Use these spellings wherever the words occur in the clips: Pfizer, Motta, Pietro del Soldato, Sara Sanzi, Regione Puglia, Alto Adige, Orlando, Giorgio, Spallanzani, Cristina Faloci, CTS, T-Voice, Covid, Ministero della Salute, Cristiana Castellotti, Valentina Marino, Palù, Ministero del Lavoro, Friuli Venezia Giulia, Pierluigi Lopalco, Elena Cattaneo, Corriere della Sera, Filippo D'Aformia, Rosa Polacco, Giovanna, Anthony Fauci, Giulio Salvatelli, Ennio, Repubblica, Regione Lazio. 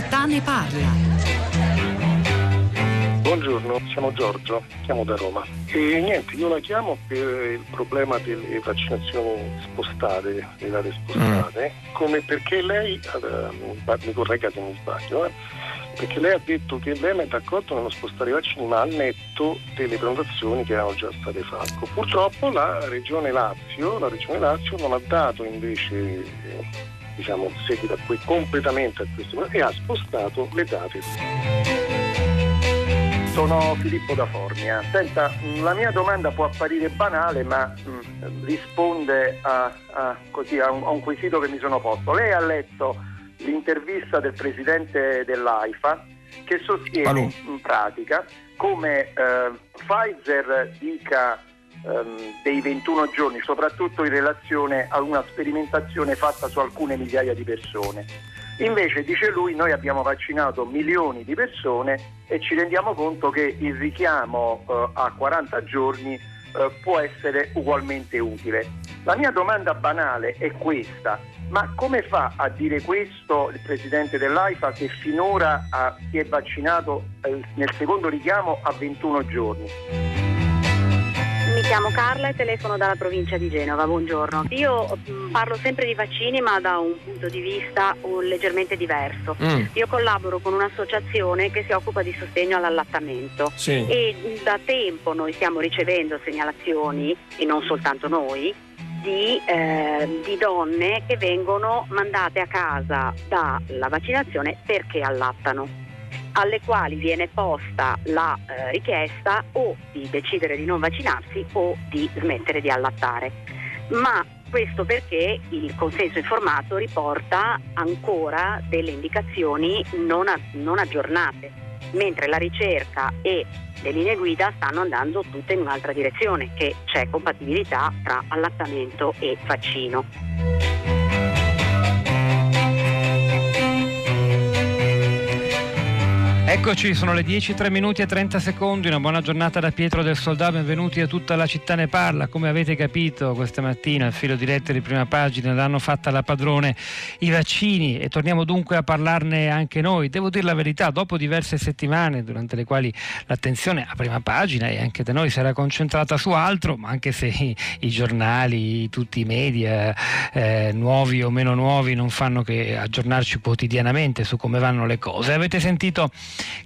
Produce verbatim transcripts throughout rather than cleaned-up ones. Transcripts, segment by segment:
città ne parla. Buongiorno, sono Giorgio, chiamo da Roma. E niente, io la chiamo per il problema delle vaccinazioni spostate, delle aree spostate, mm. come perché lei, mi corregga se mi sbaglio, eh, perché lei ha detto che l'E M A è d'accordo nello spostare i vaccini, ma al netto delle prenotazioni che erano già state fatte. Purtroppo la Regione Lazio, la Regione Lazio non ha dato invece, eh, diciamo, seguito a que- completamente a questo e ha spostato le date. Sono Filippo D'Aformia. Senta, la mia domanda può apparire banale, ma mh, risponde a, a, così, a, un, a un quesito che mi sono posto. Lei ha letto l'intervista del presidente dell'AIFA che sostiene Palù. In pratica come eh, Pfizer dica ehm, dei ventuno giorni, soprattutto in relazione a una sperimentazione fatta su alcune migliaia di persone. Invece, dice lui, noi abbiamo vaccinato milioni di persone e ci rendiamo conto che il richiamo eh, a quaranta giorni eh, può essere ugualmente utile. La mia domanda banale è questa: ma come fa a dire questo il presidente dell'AIFA, che finora ha, si è vaccinato eh, nel secondo richiamo a ventuno giorni? Mi chiamo Carla e telefono dalla provincia di Genova, buongiorno. Io parlo sempre di vaccini, ma da un punto di vista leggermente diverso. Mm. Io collaboro con un'associazione che si occupa di sostegno all'allattamento, sì. E da tempo noi stiamo ricevendo segnalazioni, e non soltanto noi, Di, eh, di donne che vengono mandate a casa dalla vaccinazione perché allattano, alle quali viene posta la eh, richiesta o di decidere di non vaccinarsi o di smettere di allattare. Ma questo perché il consenso informato riporta ancora delle indicazioni non, a- non aggiornate, mentre la ricerca e le linee guida stanno andando tutte in un'altra direzione, che c'è compatibilità tra allattamento e vaccino. Eccoci, sono le dieci, tre minuti e trenta secondi, una buona giornata da Pietro del Soldato, benvenuti a Tutta la città ne parla. Come avete capito, questa mattina al filo di lettere di prima pagina l'hanno fatta la padrone i vaccini, e torniamo dunque a parlarne anche noi. Devo dire la verità, dopo diverse settimane durante le quali l'attenzione a prima pagina e anche da noi si era concentrata su altro, ma anche se i, i giornali, tutti i media, eh, nuovi o meno nuovi, non fanno che aggiornarci quotidianamente su come vanno le cose, avete sentito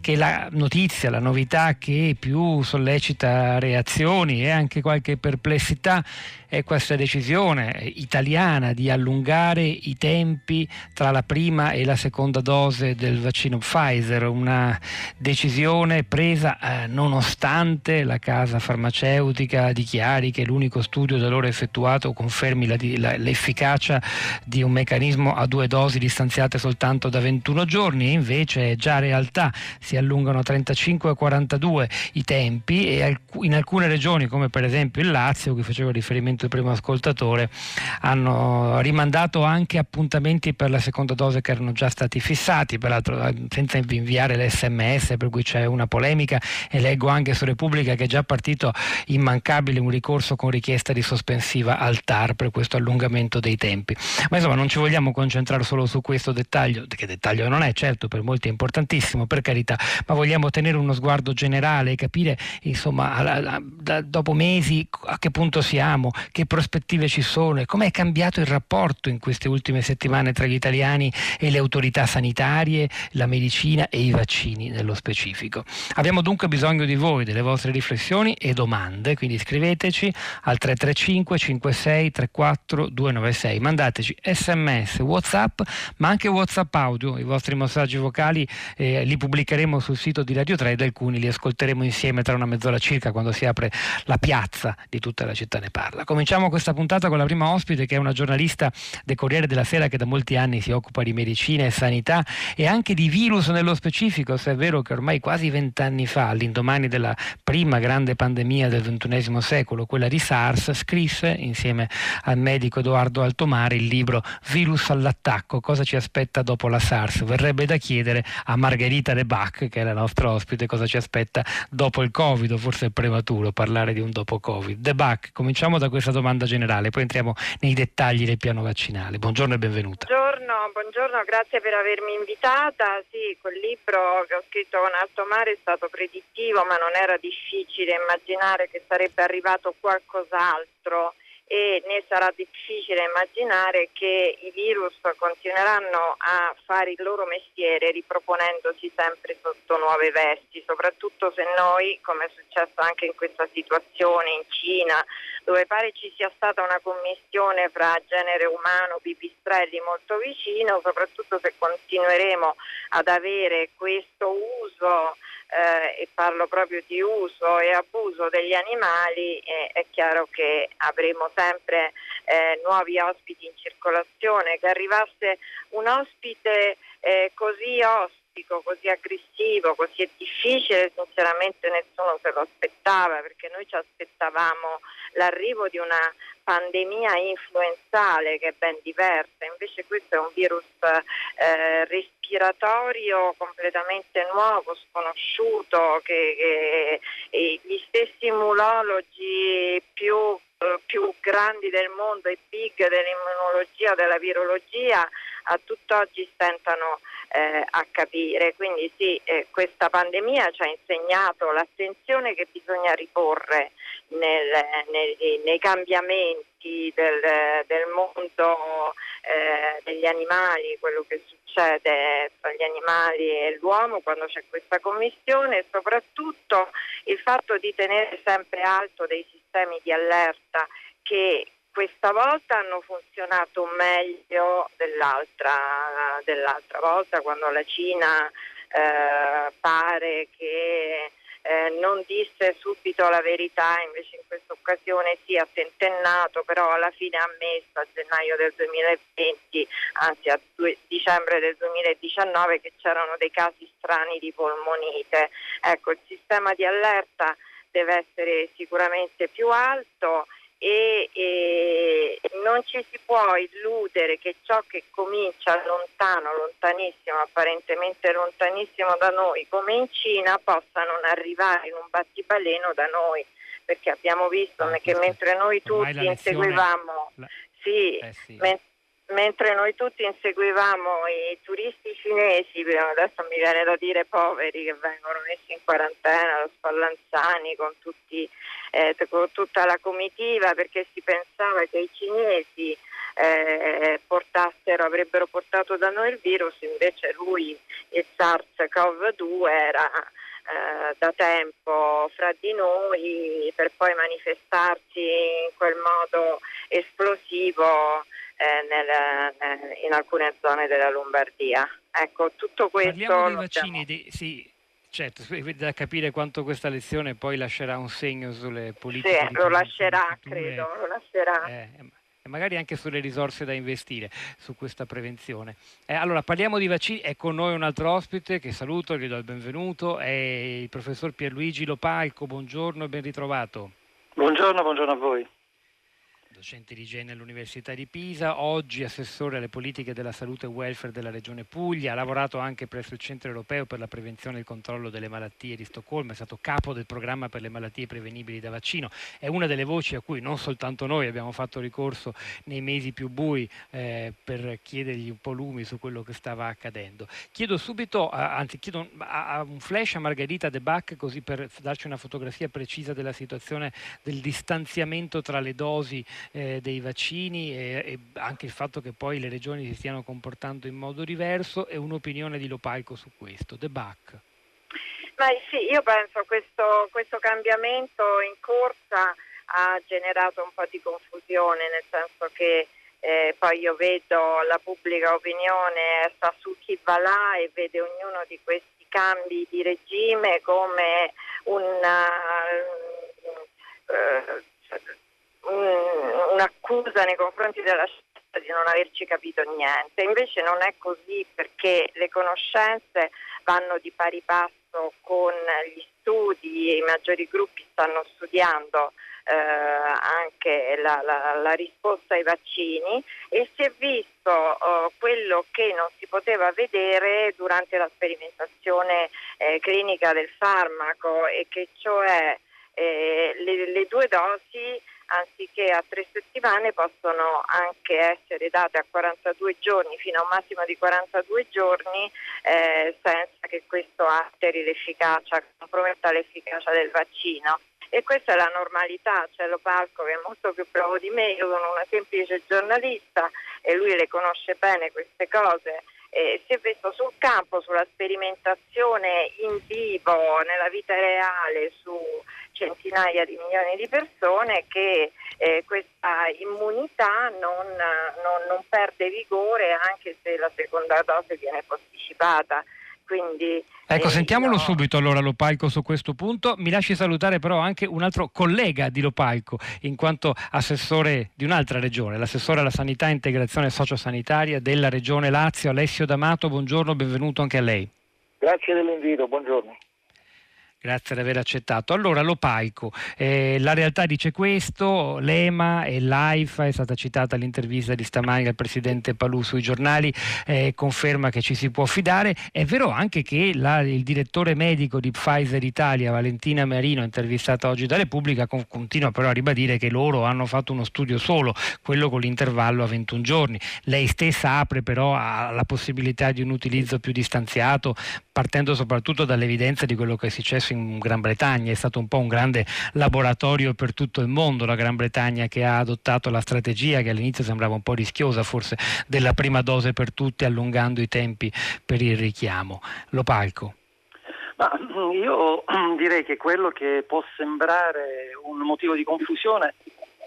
che la notizia, la novità che più sollecita reazioni e anche qualche perplessità è questa decisione italiana di allungare i tempi tra la prima e la seconda dose del vaccino Pfizer, una decisione presa eh, nonostante la casa farmaceutica dichiari che l'unico studio da loro effettuato confermi la, la, l'efficacia di un meccanismo a due dosi distanziate soltanto da ventuno giorni, e invece è già realtà. Si allungano a trentacinque e quarantadue i tempi, e in alcune regioni, come per esempio il Lazio, a cui facevo riferimento il primo ascoltatore, hanno rimandato anche appuntamenti per la seconda dose che erano già stati fissati, peraltro senza inviare l'esse emme esse, per cui c'è una polemica. E leggo anche su Repubblica che è già partito immancabile un ricorso con richiesta di sospensiva al TAR per questo allungamento dei tempi. Ma insomma, non ci vogliamo concentrare solo su questo dettaglio, che dettaglio non è, certo per molti è importantissimo, per carità, ma vogliamo tenere uno sguardo generale e capire, insomma, alla, alla, da, dopo mesi a che punto siamo, che prospettive ci sono e com'è cambiato il rapporto in queste ultime settimane tra gli italiani e le autorità sanitarie, la medicina e i vaccini nello specifico. Abbiamo dunque bisogno di voi, delle vostre riflessioni e domande, quindi scriveteci al tre tre cinque cinque sei tre quattro due nove sei, mandateci esse emme esse, WhatsApp, ma anche WhatsApp audio, i vostri messaggi vocali eh, li pubblicheremo sul sito di Radio tre ed alcuni li ascolteremo insieme tra una mezz'ora circa, quando si apre la piazza di Tutta la città ne parla. Cominciamo questa puntata con la prima ospite, che è una giornalista del Corriere della Sera che da molti anni si occupa di medicina e sanità e anche di virus nello specifico, se è vero che ormai quasi vent'anni fa, all'indomani della prima grande pandemia del ventunesimo secolo, quella di SARS, scrisse insieme al medico Edoardo Altomare il libro Virus all'attacco, cosa ci aspetta dopo la SARS. Verrebbe da chiedere a Margherita De Bac Bac, che è la nostra ospite, cosa ci aspetta dopo il Covid. Forse è prematuro parlare di un dopo Covid. De Bac, cominciamo da questa domanda generale, poi entriamo nei dettagli del piano vaccinale. Buongiorno e benvenuta. Buongiorno, buongiorno, grazie per avermi invitata. Sì, quel libro che ho scritto con Altomare è stato predittivo, ma non era difficile immaginare che sarebbe arrivato qualcos'altro, e ne sarà difficile immaginare che i virus continueranno a fare il loro mestiere riproponendosi sempre sotto nuove vesti, soprattutto se noi, come è successo anche in questa situazione in Cina, dove pare ci sia stata una commistione fra genere umano, pipistrelli molto vicino, soprattutto se continueremo ad avere questo uso, eh, e parlo proprio di uso e abuso degli animali, eh, è chiaro che avremo sempre eh, nuovi ospiti in circolazione. Che arrivasse un ospite eh, così ospite, così aggressivo, così è difficile, sinceramente nessuno se lo aspettava, perché noi ci aspettavamo l'arrivo di una pandemia influenzale che è ben diversa, invece questo è un virus eh, respiratorio completamente nuovo, sconosciuto, che, che e gli stessi immunologi più, eh, più grandi del mondo, i big dell'immunologia, della virologia, a tutt'oggi stentano eh, a capire. Quindi sì, eh, questa pandemia ci ha insegnato l'attenzione che bisogna riporre nel, nel, nei cambiamenti del, del mondo eh, degli animali, quello che succede tra gli animali e l'uomo quando c'è questa commistione, e soprattutto il fatto di tenere sempre alto dei sistemi di allerta che questa volta hanno funzionato meglio dell'altra, dell'altra volta, quando la Cina eh, pare che eh, non disse subito la verità, invece in questa occasione si sì, ha tentennato, però alla fine ha ammesso a gennaio del duemilaventi, anzi a due, dicembre del duemiladiciannove, che c'erano dei casi strani di polmonite. Ecco, il sistema di allerta deve essere sicuramente più alto, E, e non ci si può illudere che ciò che comincia lontano, lontanissimo, apparentemente lontanissimo da noi, come in Cina, possa non arrivare in un battibaleno da noi, perché abbiamo visto ah, che mentre noi tutti lezione... inseguivamo la... sì, eh, sì. Men- mentre noi tutti inseguivamo i turisti cinesi, adesso mi viene da dire poveri, che vengono messi in quarantena, lo Spallanzani con tutti Eh, con tutta la comitiva, perché si pensava che i cinesi eh, portassero, avrebbero portato da noi il virus, invece lui, il SARS-CoV due, era eh, da tempo fra di noi, per poi manifestarsi in quel modo esplosivo eh, nel, eh, in alcune zone della Lombardia. Ecco, tutto questo. Parliamo dei vaccini, di, sì. Certo, da capire quanto questa lezione poi lascerà un segno sulle politiche. Sì, lo lascerà, credo, lo lascerà. Eh, e magari anche sulle risorse da investire su questa prevenzione. Eh, allora, parliamo di vaccini. È con noi un altro ospite che saluto, gli do il benvenuto, è il professor Pierluigi Lopalco. Buongiorno e ben ritrovato. Buongiorno, buongiorno a voi. Docente di igiene all'Università di Pisa, oggi assessore alle politiche della salute e welfare della Regione Puglia, ha lavorato anche presso il Centro Europeo per la prevenzione e il controllo delle malattie di Stoccolma, è stato capo del programma per le malattie prevenibili da vaccino, è una delle voci a cui non soltanto noi abbiamo fatto ricorso nei mesi più bui eh, per chiedergli un po' lumi su quello che stava accadendo. Chiedo subito, a, anzi chiedo a, a un flash a Margherita De Bac, così per darci una fotografia precisa della situazione del distanziamento tra le dosi Eh, dei vaccini e, e anche il fatto che poi le regioni si stiano comportando in modo diverso, e un'opinione di Lopalco su questo. De Bac. Ma sì, io penso che questo, questo cambiamento in corsa ha generato un po' di confusione, nel senso che eh, poi io vedo la pubblica opinione sta su chi va là e vede ognuno di questi cambi di regime come una... Eh, un'accusa nei confronti della scienza di non averci capito niente. Invece non è così, perché le conoscenze vanno di pari passo adesso con gli studi, i maggiori gruppi stanno studiando eh, anche la, la, la risposta ai vaccini, e si è visto eh, quello che non si poteva vedere durante la sperimentazione eh, clinica del farmaco, e che cioè eh, le, le due dosi, anziché a tre settimane, possono anche essere date a quarantadue giorni, fino a un massimo di quarantadue giorni, eh, senza che questo alteri l'efficacia, comprometta l'efficacia del vaccino. E questa è la normalità. C'è Lopalco, che è molto più bravo di me, io sono una semplice giornalista e lui le conosce bene queste cose. Eh, si è visto sul campo, sulla sperimentazione in vivo, nella vita reale, su centinaia di milioni di persone, che eh, questa immunità non, non, non perde vigore anche se la seconda dose viene posticipata. Quindi, ecco, eh, sentiamolo no. subito allora Lopalco su questo punto. Mi lasci salutare però anche un altro collega di Lopalco, in quanto assessore di un'altra regione, l'assessore alla sanità e integrazione sociosanitaria della Regione Lazio, Alessio D'Amato. Buongiorno, benvenuto anche a lei. Grazie dell'invito, buongiorno. Grazie di aver accettato. Allora, Lopalco, eh, la realtà dice questo, l'EMA e l'AIFA, è stata citata l'intervista di stamani al presidente Palù sui giornali, eh, conferma che ci si può fidare. È vero anche che la, il direttore medico di Pfizer Italia, Valentina Marino, intervistata oggi da Repubblica, con, continua però a ribadire che loro hanno fatto uno studio solo, quello con l'intervallo a ventuno giorni. Lei stessa apre però alla possibilità di un utilizzo più distanziato, partendo soprattutto dall'evidenza di quello che è successo in Gran Bretagna. È stato un po' un grande laboratorio per tutto il mondo la Gran Bretagna, che ha adottato la strategia che all'inizio sembrava un po' rischiosa forse, della prima dose per tutti, allungando i tempi per il richiamo. Lopalco. Ma io direi che quello che può sembrare un motivo di confusione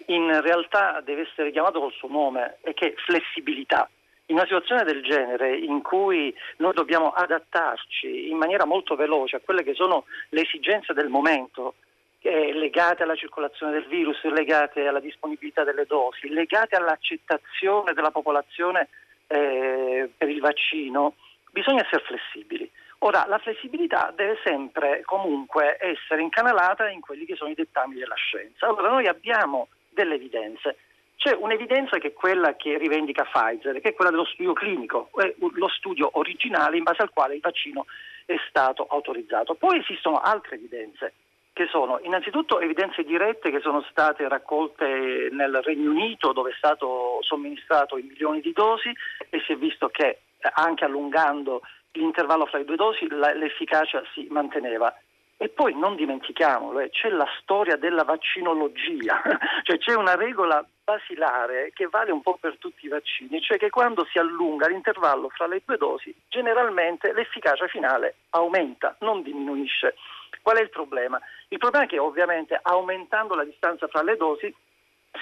in realtà deve essere chiamato col suo nome, e che flessibilità. In una situazione del genere, in cui noi dobbiamo adattarci in maniera molto veloce a quelle che sono le esigenze del momento, eh, legate alla circolazione del virus, legate alla disponibilità delle dosi, legate all'accettazione della popolazione eh, per il vaccino, bisogna essere flessibili. Ora, la flessibilità deve sempre comunque essere incanalata in quelli che sono i dettami della scienza. Allora, noi abbiamo delle evidenze. C'è un'evidenza che è quella che rivendica Pfizer, che è quella dello studio clinico, lo studio originale in base al quale il vaccino è stato autorizzato. Poi esistono altre evidenze, che sono innanzitutto evidenze dirette che sono state raccolte nel Regno Unito, dove è stato somministrato in milioni di dosi, e si è visto che anche allungando l'intervallo fra le due dosi l'efficacia si manteneva. E poi non dimentichiamolo, eh, c'è la storia della vaccinologia, cioè c'è una regola basilare che vale un po' per tutti i vaccini, cioè che quando si allunga l'intervallo fra le due dosi, generalmente l'efficacia finale aumenta, non diminuisce. Qual è il problema? Il problema è che ovviamente aumentando la distanza fra le dosi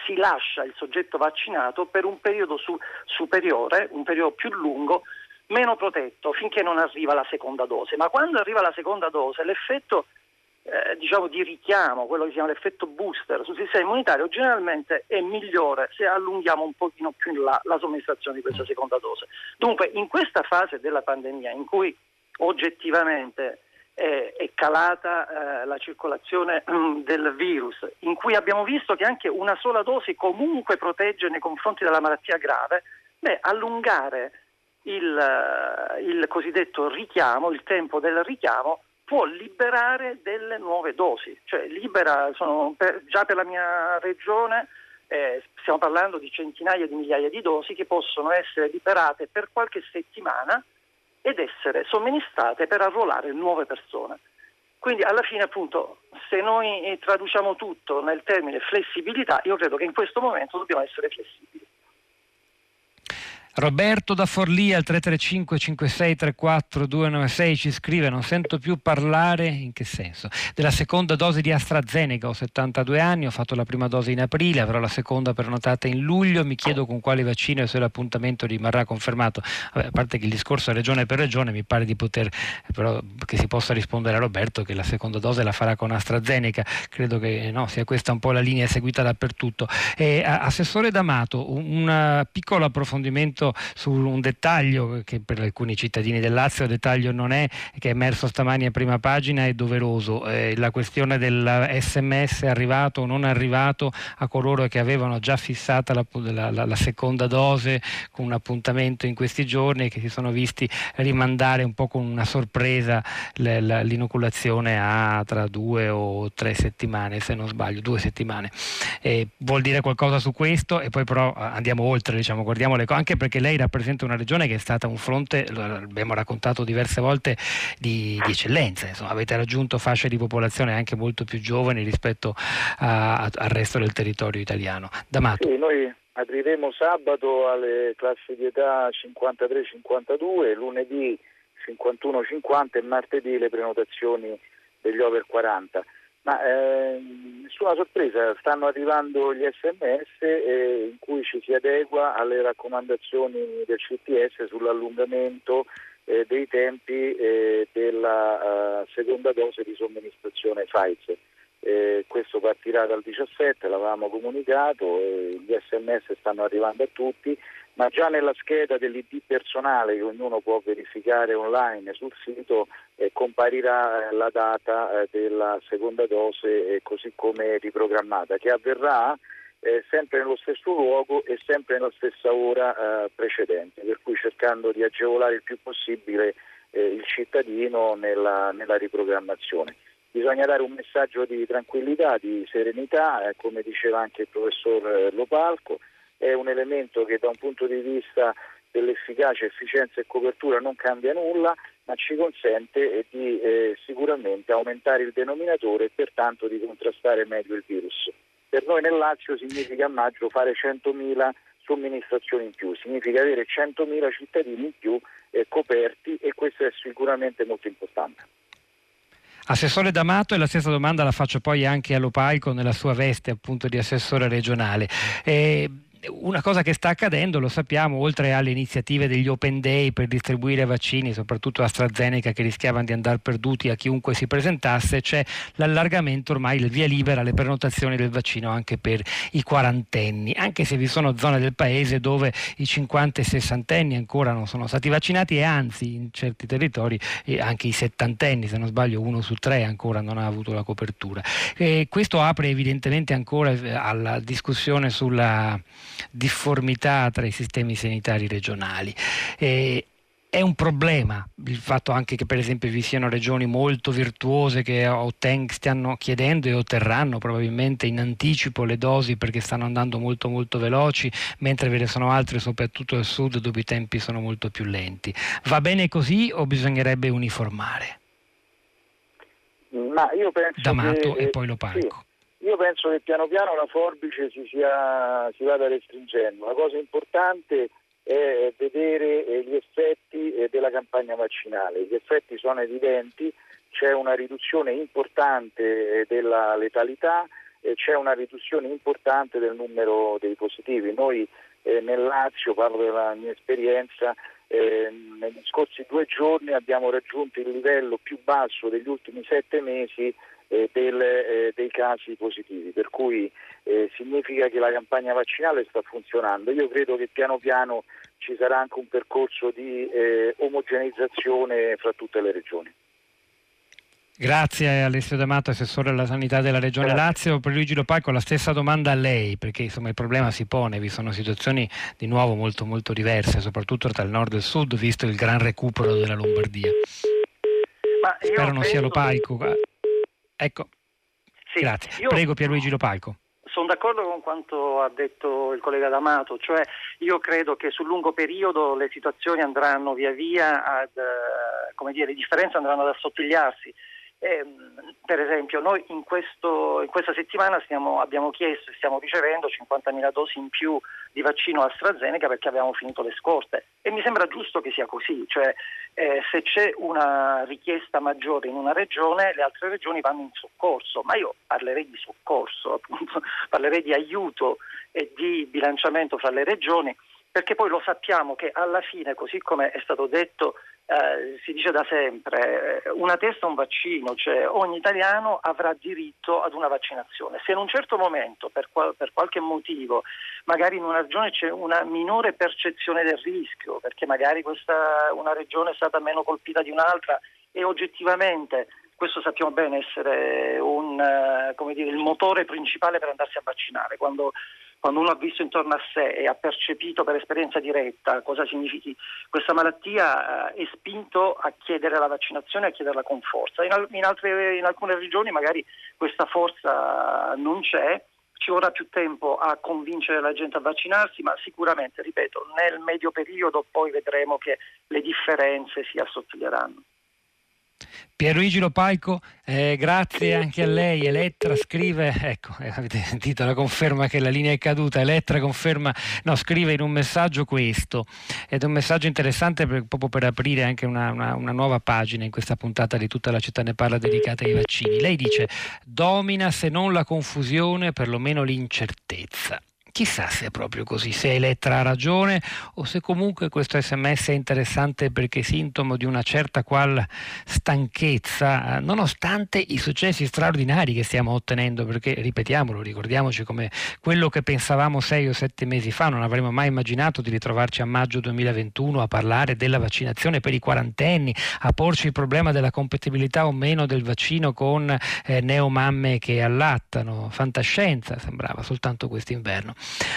si lascia il soggetto vaccinato per un periodo su- superiore, un periodo più lungo, meno protetto, finché non arriva la seconda dose. Ma quando arriva la seconda dose, l'effetto eh, diciamo di richiamo, quello che si chiama l'effetto booster sul sistema immunitario, generalmente è migliore se allunghiamo un pochino più in là la somministrazione di questa seconda dose. Dunque, in questa fase della pandemia, in cui oggettivamente eh, è calata eh, la circolazione ehm, del virus, in cui abbiamo visto che anche una sola dose comunque protegge nei confronti della malattia grave, beh, allungare Il, il cosiddetto richiamo, il tempo del richiamo, può liberare delle nuove dosi. Cioè libera, sono per, già per la mia regione eh, stiamo parlando di centinaia di migliaia di dosi che possono essere liberate per qualche settimana ed essere somministrate per arruolare nuove persone. Quindi alla fine, appunto, se noi traduciamo tutto nel termine flessibilità, io credo che in questo momento dobbiamo essere flessibili. Roberto da Forlì al tre tre cinque cinque sei tre quattro due nove sei ci scrive: non sento più parlare, in che senso, della seconda dose di AstraZeneca. Ho settantadue anni, ho fatto la prima dose in aprile, avrò la seconda prenotata in luglio, mi chiedo con quale vaccino e se l'appuntamento rimarrà confermato. Vabbè, a parte che il discorso è regione per regione, mi pare di poter però che si possa rispondere a Roberto che la seconda dose la farà con AstraZeneca. Credo che no, sia questa un po' la linea seguita dappertutto. Eh, assessore D'Amato, un, un piccolo approfondimento adesso su un dettaglio che per alcuni cittadini del Lazio dettaglio non è, che è emerso stamani a prima pagina, è doveroso, eh, la questione dell'esse emme esse arrivato o non arrivato a coloro che avevano già fissata la, la, la, la seconda dose con un appuntamento in questi giorni e che si sono visti rimandare un po' con una sorpresa l, l, l'inoculazione a tra due o tre settimane, se non sbaglio, due settimane. Eh, vuol dire qualcosa su questo? E poi però andiamo oltre, diciamo, guardiamo le cose, anche perché lei rappresenta una regione che è stata un fronte, lo abbiamo raccontato diverse volte, di, di eccellenza, insomma, avete raggiunto fasce di popolazione anche molto più giovani rispetto a, a, al resto del territorio italiano. D'Amato. Sì, noi apriremo sabato alle classi di età cinquantatré cinquantadue, lunedì cinquantuno cinquanta e martedì le prenotazioni degli over quaranta. Ma eh, nessuna sorpresa, stanno arrivando gli esse emme esse eh, in cui ci si adegua alle raccomandazioni del C T S sull'allungamento eh, dei tempi eh, della eh, seconda dose di somministrazione Pfizer. Eh, questo partirà dal diciassette, l'avevamo comunicato, eh, gli esse emme esse stanno arrivando a tutti, ma già nella scheda dell'I D personale che ognuno può verificare online sul sito eh, comparirà la data eh, della seconda dose eh, così come riprogrammata, che avverrà eh, sempre nello stesso luogo e sempre nella stessa ora eh, precedente, per cui cercando di agevolare il più possibile eh, il cittadino nella, nella riprogrammazione. Bisogna dare un messaggio di tranquillità, di serenità, eh, come diceva anche il professor eh, Lopalco. È un elemento che da un punto di vista dell'efficacia, efficienza e copertura non cambia nulla, ma ci consente di eh, sicuramente aumentare il denominatore e pertanto di contrastare meglio il virus. Per noi nel Lazio significa a maggio fare centomila somministrazioni in più, significa avere centomila cittadini in più eh, coperti, e questo è sicuramente molto importante. Assessore D'Amato, e la stessa domanda la faccio poi anche a Lopalco nella sua veste appunto di assessore regionale. E una cosa che sta accadendo, lo sappiamo, oltre alle iniziative degli open day per distribuire vaccini, soprattutto AstraZeneca, che rischiavano di andare perduti a chiunque si presentasse, c'è l'allargamento ormai, il via libera alle prenotazioni del vaccino anche per i quarantenni, anche se vi sono zone del paese dove i cinquanta e sessantenni ancora non sono stati vaccinati, e anzi in certi territori anche i settantenni, se non sbaglio uno su tre ancora non ha avuto la copertura. E questo apre evidentemente ancora alla discussione sulla difformità tra i sistemi sanitari regionali. Eh, è un problema il fatto anche che per esempio vi siano regioni molto virtuose che otten- stiano chiedendo e otterranno probabilmente in anticipo le dosi perché stanno andando molto molto veloci, mentre ve ne sono altre soprattutto al sud dove i tempi sono molto più lenti. Va bene così o bisognerebbe uniformare? Ma io penso D'Amato che... e poi Lopalco. Sì. Io penso che piano piano la forbice si, sia, si vada restringendo. La cosa importante è vedere gli effetti della campagna vaccinale. Gli effetti sono evidenti, c'è una riduzione importante della letalità, c'è una riduzione importante del numero dei positivi. Noi nel Lazio, parlo della mia esperienza, negli scorsi due giorni abbiamo raggiunto il livello più basso degli ultimi sette mesi Eh, del, eh, dei casi positivi, per cui eh, significa che la campagna vaccinale sta funzionando. Io credo che piano piano ci sarà anche un percorso di eh, omogeneizzazione fra tutte le regioni. Grazie Alessio D'Amato, assessore alla sanità della Regione Lazio. Pierluigi Lopalco, la stessa domanda a lei, perché insomma il problema si pone, vi sono situazioni di nuovo molto molto diverse, soprattutto tra il nord e il sud, visto il gran recupero della Lombardia. Ma io spero non sia Lopalco. Che... Ecco, sì, grazie. Prego Pierluigi Lopalco. Sono d'accordo con quanto ha detto il collega D'Amato, cioè io credo che sul lungo periodo le situazioni andranno via via, ad, come dire, le differenze andranno ad assottigliarsi. Eh, per esempio noi in, questo, in questa settimana stiamo, abbiamo chiesto e stiamo ricevendo cinquantamila dosi in più di vaccino AstraZeneca perché abbiamo finito le scorte, e mi sembra giusto che sia così, cioè eh, se c'è una richiesta maggiore in una regione le altre regioni vanno in soccorso, ma io parlerei di soccorso appunto, parlerei di aiuto e di bilanciamento fra le regioni, perché poi lo sappiamo che alla fine, così come è stato detto, eh, si dice da sempre, una testa un vaccino, cioè ogni italiano avrà diritto ad una vaccinazione. Se in un certo momento, per, qual- per qualche motivo, magari in una regione c'è una minore percezione del rischio, perché magari questa, una regione è stata meno colpita di un'altra, e oggettivamente questo sappiamo bene essere un, come dire, il motore principale per andarsi a vaccinare. Quando, quando uno ha visto intorno a sé e ha percepito per esperienza diretta cosa significhi questa malattia, eh, è spinto a chiedere la vaccinazione, a chiederla con forza. In, al- in, altre, in alcune regioni magari questa forza non c'è, ci vorrà più tempo a convincere la gente a vaccinarsi, ma sicuramente, ripeto, nel medio periodo poi vedremo che le differenze si assottiglieranno. Pierluigi Lopalco, eh, grazie anche a lei. Elettra scrive, ecco, avete sentito la conferma che la linea è caduta. Elettra conferma, no, scrive in un messaggio questo, ed è un messaggio interessante per, proprio per aprire anche una, una, una nuova pagina in questa puntata di Tutta la città ne parla dedicata ai vaccini. Lei dice: domina se non la confusione, perlomeno l'incertezza. Chissà se è proprio così, se Elettra ha ragione o se comunque questo sms è interessante perché è sintomo di una certa qual stanchezza, nonostante i successi straordinari che stiamo ottenendo, perché, ripetiamolo, ricordiamoci come quello che pensavamo sei o sette mesi fa, non avremmo mai immaginato di ritrovarci a maggio duemilaventuno a parlare della vaccinazione per i quarantenni, a porci il problema della compatibilità o meno del vaccino con eh, neomamme che allattano. Fantascienza sembrava soltanto quest'inverno.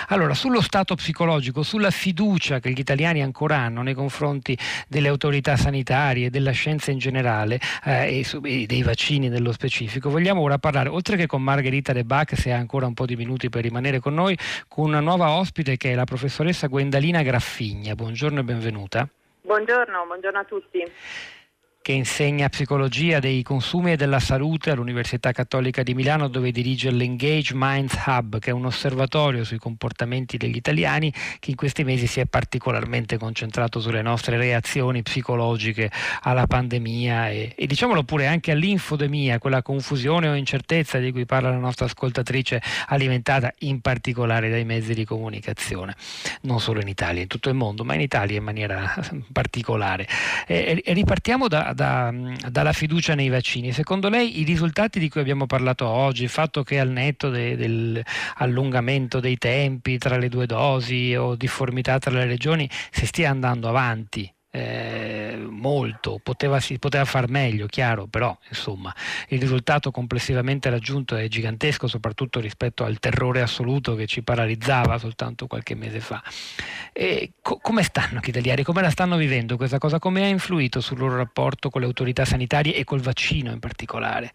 Allora, sullo stato psicologico, sulla fiducia che gli italiani ancora hanno nei confronti delle autorità sanitarie, della scienza in generale eh, e, su, e dei vaccini nello specifico, vogliamo ora parlare, oltre che con Margherita De Bac, se ha ancora un po' di minuti per rimanere con noi, con una nuova ospite che è la professoressa Guendalina Graffigna. Buongiorno e benvenuta. Buongiorno, buongiorno a tutti. Che insegna psicologia dei consumi e della salute all'Università Cattolica di Milano, dove dirige l'Engage Minds Hub, che è un osservatorio sui comportamenti degli italiani che in questi mesi si è particolarmente concentrato sulle nostre reazioni psicologiche alla pandemia e, e diciamolo pure anche all'infodemia, quella confusione o incertezza di cui parla la nostra ascoltatrice, alimentata in particolare dai mezzi di comunicazione, non solo in Italia, in tutto il mondo, ma in Italia in maniera particolare. E, e ripartiamo da Da, dalla fiducia nei vaccini. Secondo lei i risultati di cui abbiamo parlato oggi, il fatto che al netto de, dell'allungamento dei tempi tra le due dosi o difformità tra le regioni si stia andando avanti eh, molto, poteva, si poteva far meglio, chiaro, però insomma il risultato complessivamente raggiunto è gigantesco, soprattutto rispetto al terrore assoluto che ci paralizzava soltanto qualche mese fa. E co- come stanno gli italiani? Come la stanno vivendo questa cosa? Come ha influito sul loro rapporto con le autorità sanitarie e col vaccino in particolare?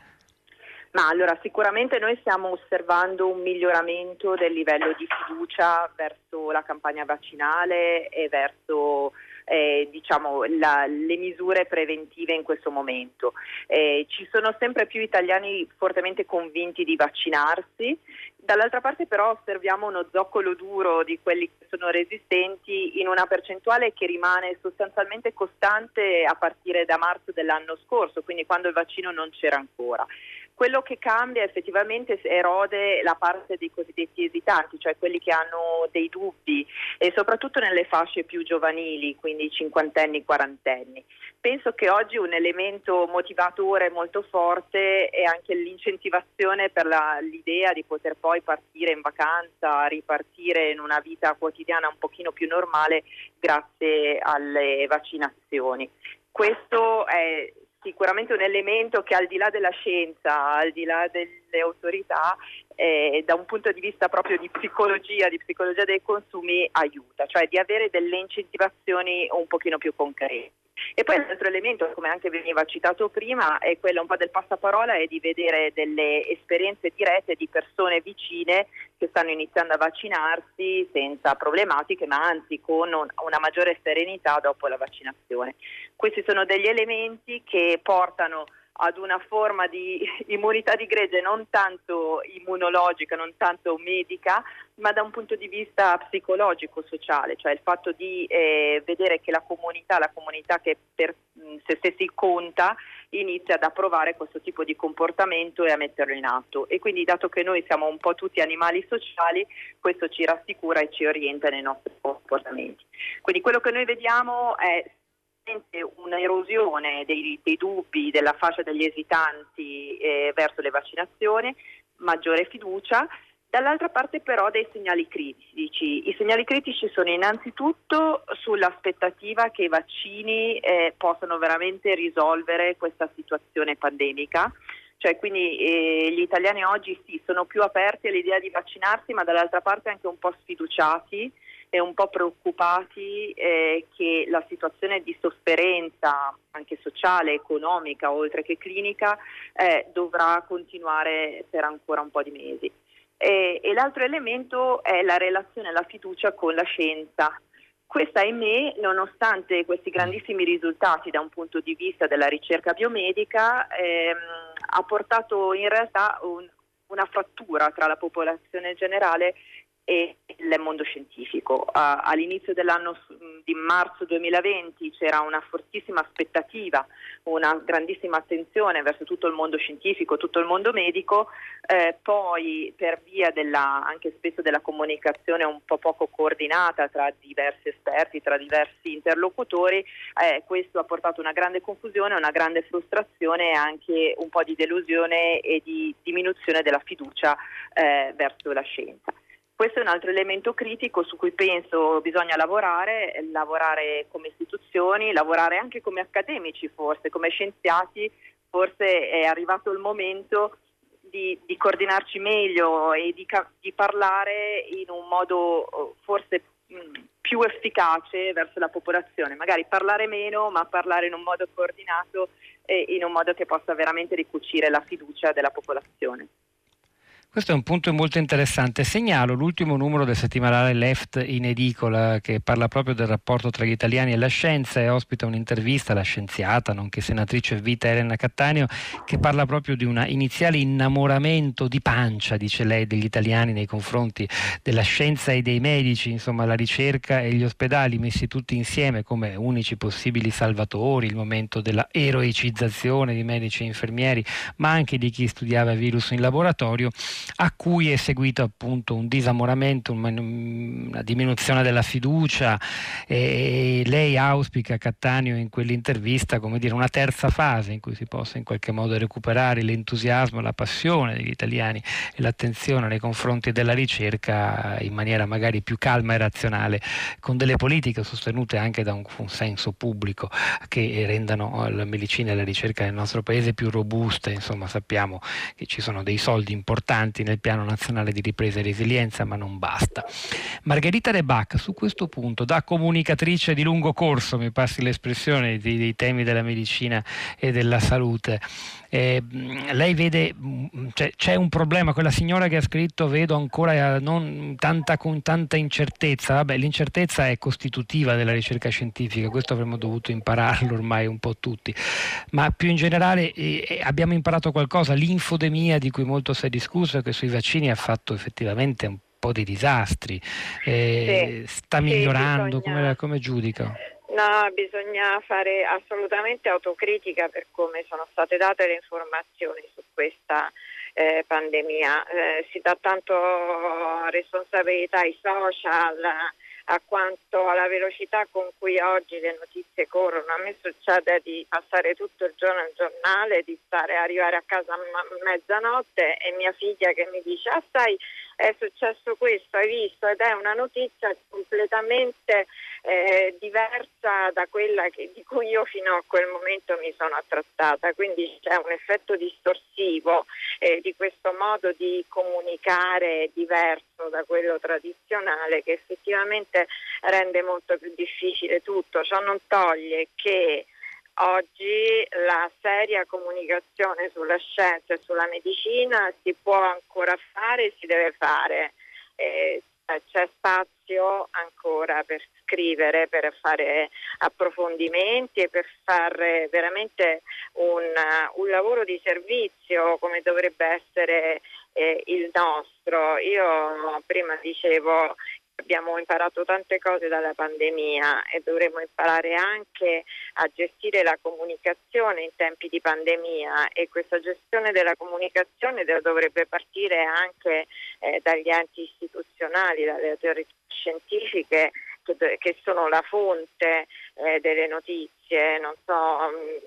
Ma allora, sicuramente noi stiamo osservando un miglioramento del livello di fiducia verso la campagna vaccinale e verso Eh, diciamo la, le misure preventive in questo momento. Eh, ci sono sempre più italiani fortemente convinti di vaccinarsi. Dall'altra parte però osserviamo uno zoccolo duro di quelli che sono resistenti in una percentuale che rimane sostanzialmente costante a partire da marzo dell'anno scorso, quindi quando il vaccino non c'era ancora. Quello che cambia effettivamente erode la parte dei cosiddetti esitanti, cioè quelli che hanno dei dubbi, e soprattutto nelle fasce più giovanili, quindi cinquantenni, quarantenni. Penso che oggi un elemento motivatore molto forte è anche l'incentivazione per la, l'idea di poter poi partire in vacanza, ripartire in una vita quotidiana un pochino più normale grazie alle vaccinazioni. Questo è sicuramente un elemento che, al di là della scienza, al di là delle autorità, eh, da un punto di vista proprio di psicologia, di psicologia dei consumi, aiuta, cioè di avere delle incentivazioni un pochino più concrete. E poi l'altro elemento, come anche veniva citato prima, è quello un po' del passaparola e di vedere delle esperienze dirette di persone vicine che stanno iniziando a vaccinarsi senza problematiche, ma anzi con una maggiore serenità dopo la vaccinazione. Questi sono degli elementi che portano ad una forma di immunità di gregge non tanto immunologica, non tanto medica, ma da un punto di vista psicologico-sociale, cioè il fatto di eh, vedere che la comunità, la comunità che per se stessi conta, inizia ad approvare questo tipo di comportamento e a metterlo in atto. E quindi, dato che noi siamo un po' tutti animali sociali, questo ci rassicura e ci orienta nei nostri comportamenti. Quindi quello che noi vediamo è un'erosione dei, dei dubbi della fascia degli esitanti eh, verso le vaccinazioni, maggiore fiducia. Dall'altra parte però dei segnali critici. I segnali critici sono innanzitutto sull'aspettativa che i vaccini eh, possano veramente risolvere questa situazione pandemica. Cioè quindi eh, gli italiani oggi sì, sono più aperti all'idea di vaccinarsi, ma dall'altra parte anche un po' sfiduciati e un po' preoccupati eh, che la situazione di sofferenza anche sociale, economica, oltre che clinica, eh, dovrà continuare per ancora un po' di mesi. E, e l'altro elemento è la relazione, la fiducia con la scienza. Questa, ahimè, nonostante questi grandissimi risultati da un punto di vista della ricerca biomedica, ehm, ha portato in realtà un, una frattura tra la popolazione generale e il mondo scientifico. All'inizio dell'anno di marzo duemilaventi c'era una fortissima aspettativa, una grandissima attenzione verso tutto il mondo scientifico, tutto il mondo medico, eh, poi per via della, anche spesso della comunicazione un po' poco coordinata tra diversi esperti, tra diversi interlocutori, eh, questo ha portato una grande confusione, una grande frustrazione e anche un po' di delusione e di diminuzione della fiducia eh, verso la scienza. Questo è un altro elemento critico su cui penso bisogna lavorare, lavorare come istituzioni, lavorare anche come accademici forse, come scienziati. Forse è arrivato il momento di, di coordinarci meglio e di, di parlare in un modo forse più efficace verso la popolazione, magari parlare meno ma parlare in un modo coordinato e in un modo che possa veramente ricucire la fiducia della popolazione. Questo è un punto molto interessante. Segnalo l'ultimo numero del settimanale Left in edicola, che parla proprio del rapporto tra gli italiani e la scienza, e ospita un'intervista alla scienziata, nonché senatrice a vita Elena Cattaneo, che parla proprio di un iniziale innamoramento di pancia, dice lei, degli italiani nei confronti della scienza e dei medici, insomma la ricerca e gli ospedali messi tutti insieme come unici possibili salvatori, il momento della eroicizzazione di medici e infermieri, ma anche di chi studiava virus in laboratorio, a cui è seguito appunto un disamoramento, una diminuzione della fiducia. E lei auspica, Cattaneo, in quell'intervista, come dire, una terza fase in cui si possa in qualche modo recuperare l'entusiasmo, la passione degli italiani e l'attenzione nei confronti della ricerca in maniera magari più calma e razionale, con delle politiche sostenute anche da un consenso pubblico che rendano la medicina e la ricerca nel nostro paese più robuste. Insomma, sappiamo che ci sono dei soldi importanti nel piano nazionale di ripresa e resilienza, ma non basta. Margherita De Bac, su questo punto, da comunicatrice di lungo corso, mi passi l'espressione, dei, dei temi della medicina e della salute, eh, lei vede, cioè, c'è un problema. Quella signora che ha scritto: vedo ancora non, tanta, con tanta incertezza. Vabbè, l'incertezza è costitutiva della ricerca scientifica, questo avremmo dovuto impararlo ormai un po' tutti, ma più in generale eh, abbiamo imparato qualcosa. L'infodemia, di cui molto si è discusso, che sui vaccini ha fatto effettivamente un po' di disastri, eh, sì, sta migliorando, bisogna, come, come giudica? No, bisogna fare assolutamente autocritica per come sono state date le informazioni su questa eh, pandemia. Eh, si dà tanto responsabilità ai social, a quanto alla velocità con cui oggi le notizie corrono. A me succede di passare tutto il giorno al giornale, di stare arrivare a casa a mezzanotte e mia figlia che mi dice: ah sai, è successo questo, hai visto? Ed è una notizia completamente eh, diversa da quella che, di cui io fino a quel momento mi sono attrattata. Quindi c'è un effetto distorsivo eh, di questo modo di comunicare diverso da quello tradizionale, che effettivamente rende molto più difficile tutto. Ciò non toglie che oggi la seria comunicazione sulla scienza e sulla medicina si può ancora fare e si deve fare. Eh, c'è spazio ancora per scrivere, per fare approfondimenti e per fare veramente un, un lavoro di servizio come dovrebbe essere eh, il nostro. Io prima dicevo abbiamo imparato tante cose dalla pandemia e dovremo imparare anche a gestire la comunicazione in tempi di pandemia, e questa gestione della comunicazione dovrebbe partire anche eh, dagli enti istituzionali, dalle autorità scientifiche che, che sono la fonte eh, delle notizie. Non so,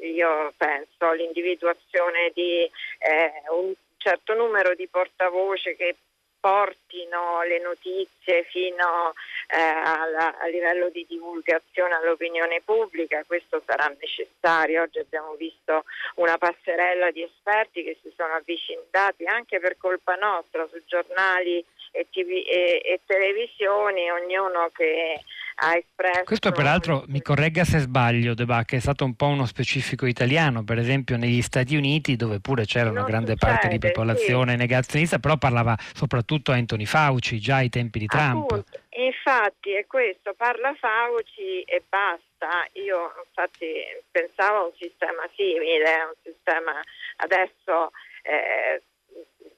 io penso all'individuazione di eh, un certo numero di portavoce che portino le notizie fino eh, alla, a livello di divulgazione all'opinione pubblica. Questo sarà necessario. Oggi abbiamo visto una passerella di esperti che si sono avvicendati anche per colpa nostra su giornali e, T V e, e televisioni, ognuno che ha espresso... Questo peraltro, mi corregga se sbaglio, De Bac, è stato un po' uno specifico italiano, per esempio negli Stati Uniti, dove pure c'era una grande succede, parte di popolazione sì. negazionista, però parlava soprattutto Anthony Fauci già ai tempi di Trump. Appunto, infatti è questo, parla Fauci e basta. Io infatti pensavo a un sistema simile, un sistema adesso... Eh,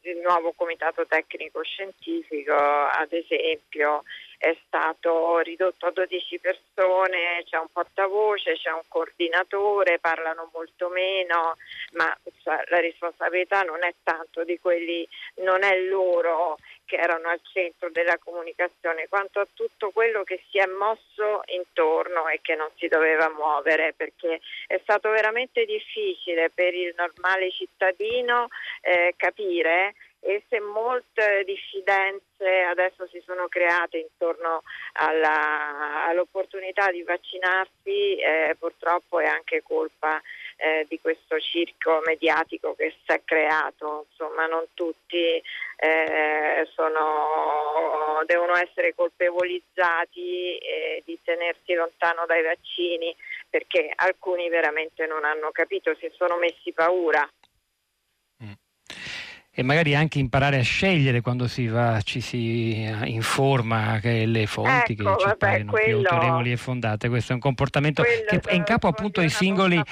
il nuovo comitato tecnico scientifico, ad esempio, è stato ridotto a dodici persone, c'è un portavoce, c'è un coordinatore, parlano molto meno, ma la responsabilità non è tanto di quelli, non è loro che erano al centro della comunicazione, quanto a tutto quello che si è mosso intorno e che non si doveva muovere, perché è stato veramente difficile per il normale cittadino eh, capire. E se molte diffidenze adesso si sono create intorno alla, all'opportunità di vaccinarsi, eh, purtroppo è anche colpa eh, di questo circo mediatico che si è creato. Insomma, non tutti eh, sono, devono essere colpevolizzati eh, di tenersi lontano dai vaccini, perché alcuni veramente non hanno capito, si sono messi paura. E magari anche imparare a scegliere quando si va, ci si informa che le fonti ecco, che ci vabbè, paiono quello, più autorevoli e fondate. Questo è un comportamento che è in capo appunto ai singoli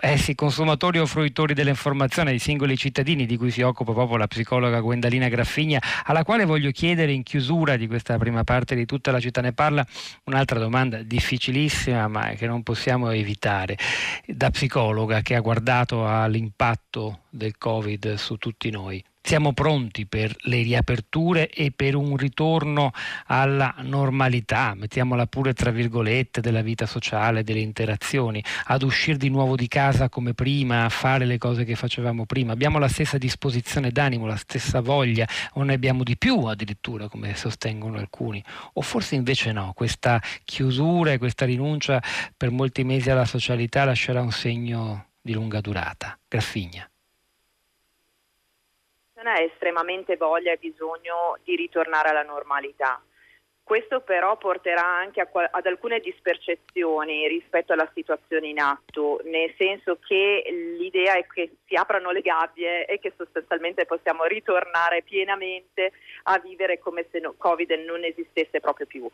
eh sì, consumatori o fruitori dell'informazione, ai singoli cittadini, di cui si occupa proprio la psicologa Guendalina Graffigna, alla quale voglio chiedere in chiusura di questa prima parte di Tutta la città ne parla un'altra domanda difficilissima ma che non possiamo evitare. Da psicologa che ha guardato all'impatto del Covid su tutti noi, siamo pronti per le riaperture e per un ritorno alla normalità, mettiamola pure tra virgolette, della vita sociale, delle interazioni, ad uscire di nuovo di casa come prima, a fare le cose che facevamo prima? Abbiamo la stessa disposizione d'animo, la stessa voglia, o ne abbiamo di più addirittura, come sostengono alcuni? O forse invece no, questa chiusura e questa rinuncia per molti mesi alla socialità lascerà un segno di lunga durata? Graffigna. Ha estremamente voglia e bisogno di ritornare alla normalità. Questo però porterà anche a, ad alcune dispercezioni rispetto alla situazione in atto, nel senso che l'idea è che si aprano le gabbie e che sostanzialmente possiamo ritornare pienamente a vivere come se no, Covid non esistesse proprio più.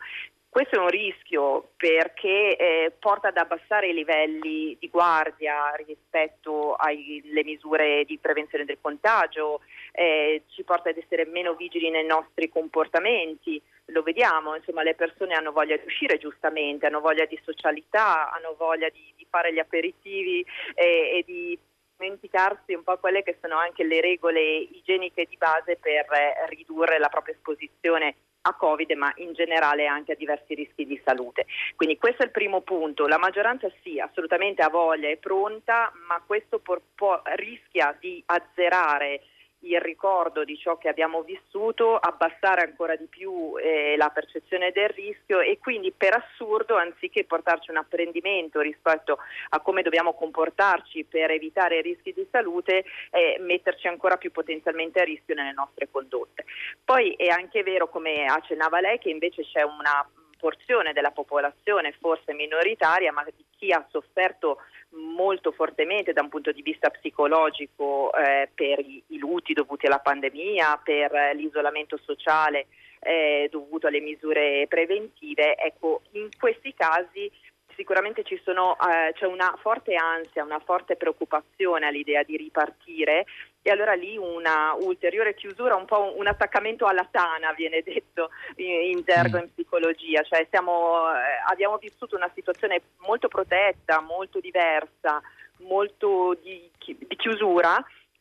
Questo è un rischio perché eh, porta ad abbassare i livelli di guardia rispetto alle misure di prevenzione del contagio, eh, ci porta ad essere meno vigili nei nostri comportamenti. Lo vediamo, insomma, le persone hanno voglia di uscire giustamente, hanno voglia di socialità, hanno voglia di, di fare gli aperitivi e, e di dimenticarsi un po' quelle che sono anche le regole igieniche di base per eh, ridurre la propria esposizione a Covid, ma in generale anche a diversi rischi di salute. Quindi questo è il primo punto. La maggioranza sì, assolutamente ha voglia, è pronta, ma questo por- por- rischia di azzerare il ricordo di ciò che abbiamo vissuto, abbassare ancora di più eh, la percezione del rischio, e quindi per assurdo, anziché portarci un apprendimento rispetto a come dobbiamo comportarci per evitare rischi di salute, eh, metterci ancora più potenzialmente a rischio nelle nostre condotte. Poi è anche vero, come accennava lei, che invece c'è una porzione della popolazione, forse minoritaria, ma di chi ha sofferto molto fortemente da un punto di vista psicologico eh, per i, i lutti dovuti alla pandemia, per eh, l'isolamento sociale eh, dovuto alle misure preventive. Ecco, in questi casi sicuramente ci sono eh, c'è una forte ansia, una forte preoccupazione all'idea di ripartire, e allora lì una ulteriore chiusura, un po' un attaccamento alla tana, viene detto in gergo in psicologia, cioè siamo, eh, abbiamo vissuto una situazione molto protetta, molto diversa, molto di, di chiusura,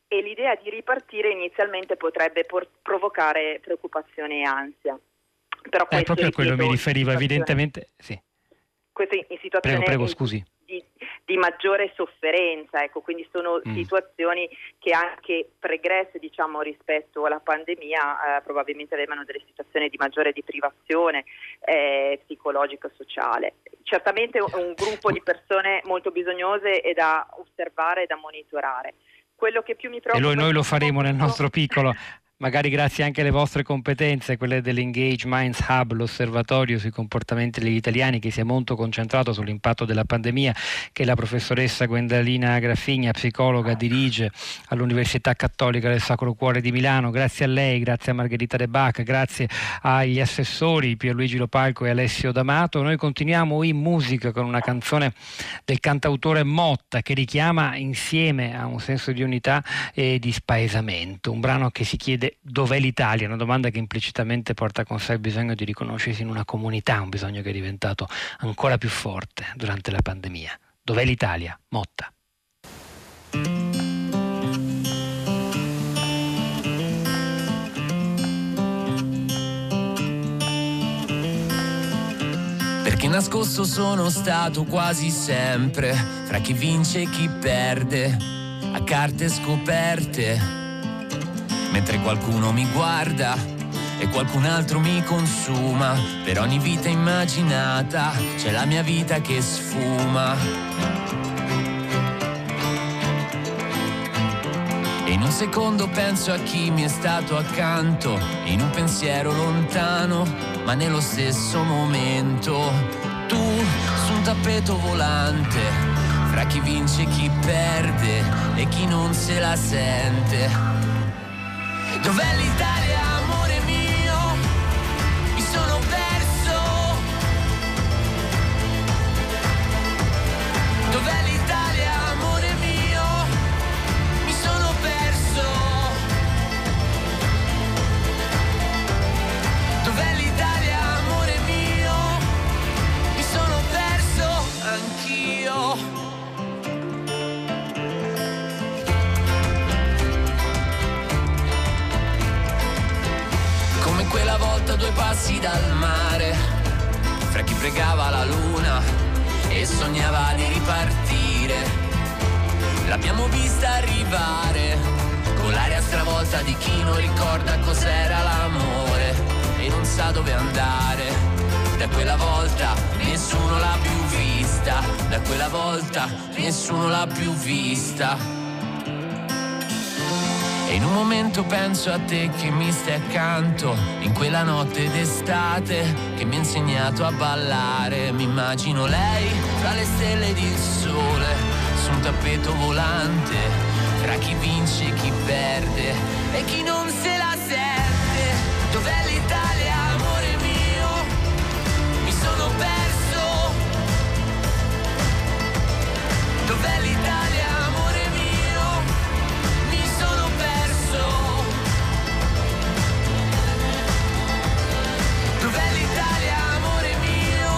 e l'idea di ripartire inizialmente potrebbe por- provocare preoccupazione e ansia. Però eh, proprio a quello mi riferivo, evidentemente. Sì. Questo in situazione prego, prego, scusi. Di, di maggiore sofferenza, ecco, quindi sono mm. situazioni che anche pregresse, diciamo, rispetto alla pandemia, eh, probabilmente avevano delle situazioni di maggiore deprivazione eh, psicologica e sociale. Certamente un gruppo di persone molto bisognose e da osservare e da monitorare. Quello che più mi preoccupa. E noi, noi lo faremo nel nostro piccolo. Magari grazie anche alle vostre competenze, quelle dell'Engage Minds Hub, l'osservatorio sui comportamenti degli italiani che si è molto concentrato sull'impatto della pandemia, che la professoressa Guendalina Graffigna, psicologa, dirige all'Università Cattolica del Sacro Cuore di Milano. Grazie a lei, grazie a Margherita De Bac, grazie agli assessori Pierluigi Lopalco e Alessio D'Amato. Noi continuiamo in musica con una canzone del cantautore Motta che richiama insieme a un senso di unità e di spaesamento, un brano che si chiede dov'è l'Italia, una domanda che implicitamente porta con sé il bisogno di riconoscersi in una comunità, un bisogno che è diventato ancora più forte durante la pandemia. Dov'è l'Italia? Motta. Perché nascosto sono stato quasi sempre fra chi vince e chi perde, a carte scoperte, mentre qualcuno mi guarda e qualcun altro mi consuma. Per ogni vita immaginata c'è la mia vita che sfuma. E in un secondo penso a chi mi è stato accanto, in un pensiero lontano, ma nello stesso momento. Tu su un tappeto volante, fra chi vince e chi perde e chi non se la sente. Dov'è l'Italia, amore mio? Mi sono perso. Dov'è l'Italia, amore mio? Mi sono perso. Dov'è l'Italia, amore mio? Mi sono perso anch'io. Quella volta due passi dal mare, fra chi pregava la luna e sognava di ripartire. L'abbiamo vista arrivare, con l'aria stravolta di chi non ricorda cos'era l'amore e non sa dove andare. Da quella volta nessuno l'ha più vista, da quella volta nessuno l'ha più vista. E in un momento penso a te che mi stai accanto, in quella notte d'estate che mi ha insegnato a ballare. Mi immagino lei tra le stelle ed il sole, su un tappeto volante, tra chi vince e chi perde e chi non se la sente. Dov'è l'Italia, amore mio? Mi sono perso. Dov'è l'Italia, amore mio? Dov'è l'Italia, amore mio?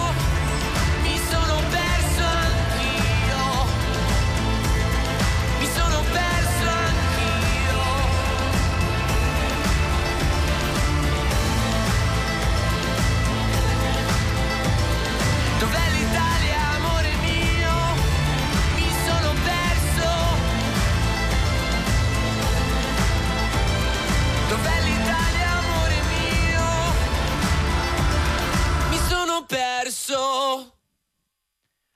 Mi sono perso anch'io. Mi sono perso anch'io. Dov'è l'Italia, amore mio? Mi sono perso. Dov'è l'Italia? Perso.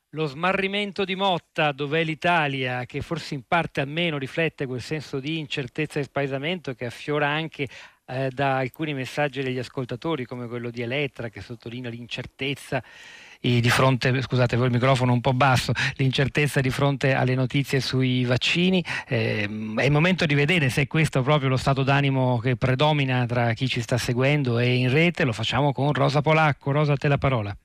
Lo smarrimento di Motta, dov'è l'Italia, che forse in parte almeno riflette quel senso di incertezza e spaesamento che affiora anche eh, da alcuni messaggi degli ascoltatori, come quello di Elettra che sottolinea l'incertezza di fronte, scusate voi il microfono un po' basso, l'incertezza di fronte alle notizie sui vaccini. Eh, è il momento di vedere se è questo proprio lo stato d'animo che predomina tra chi ci sta seguendo e in rete. Lo facciamo con Rosa Polacco. Rosa, a te la parola.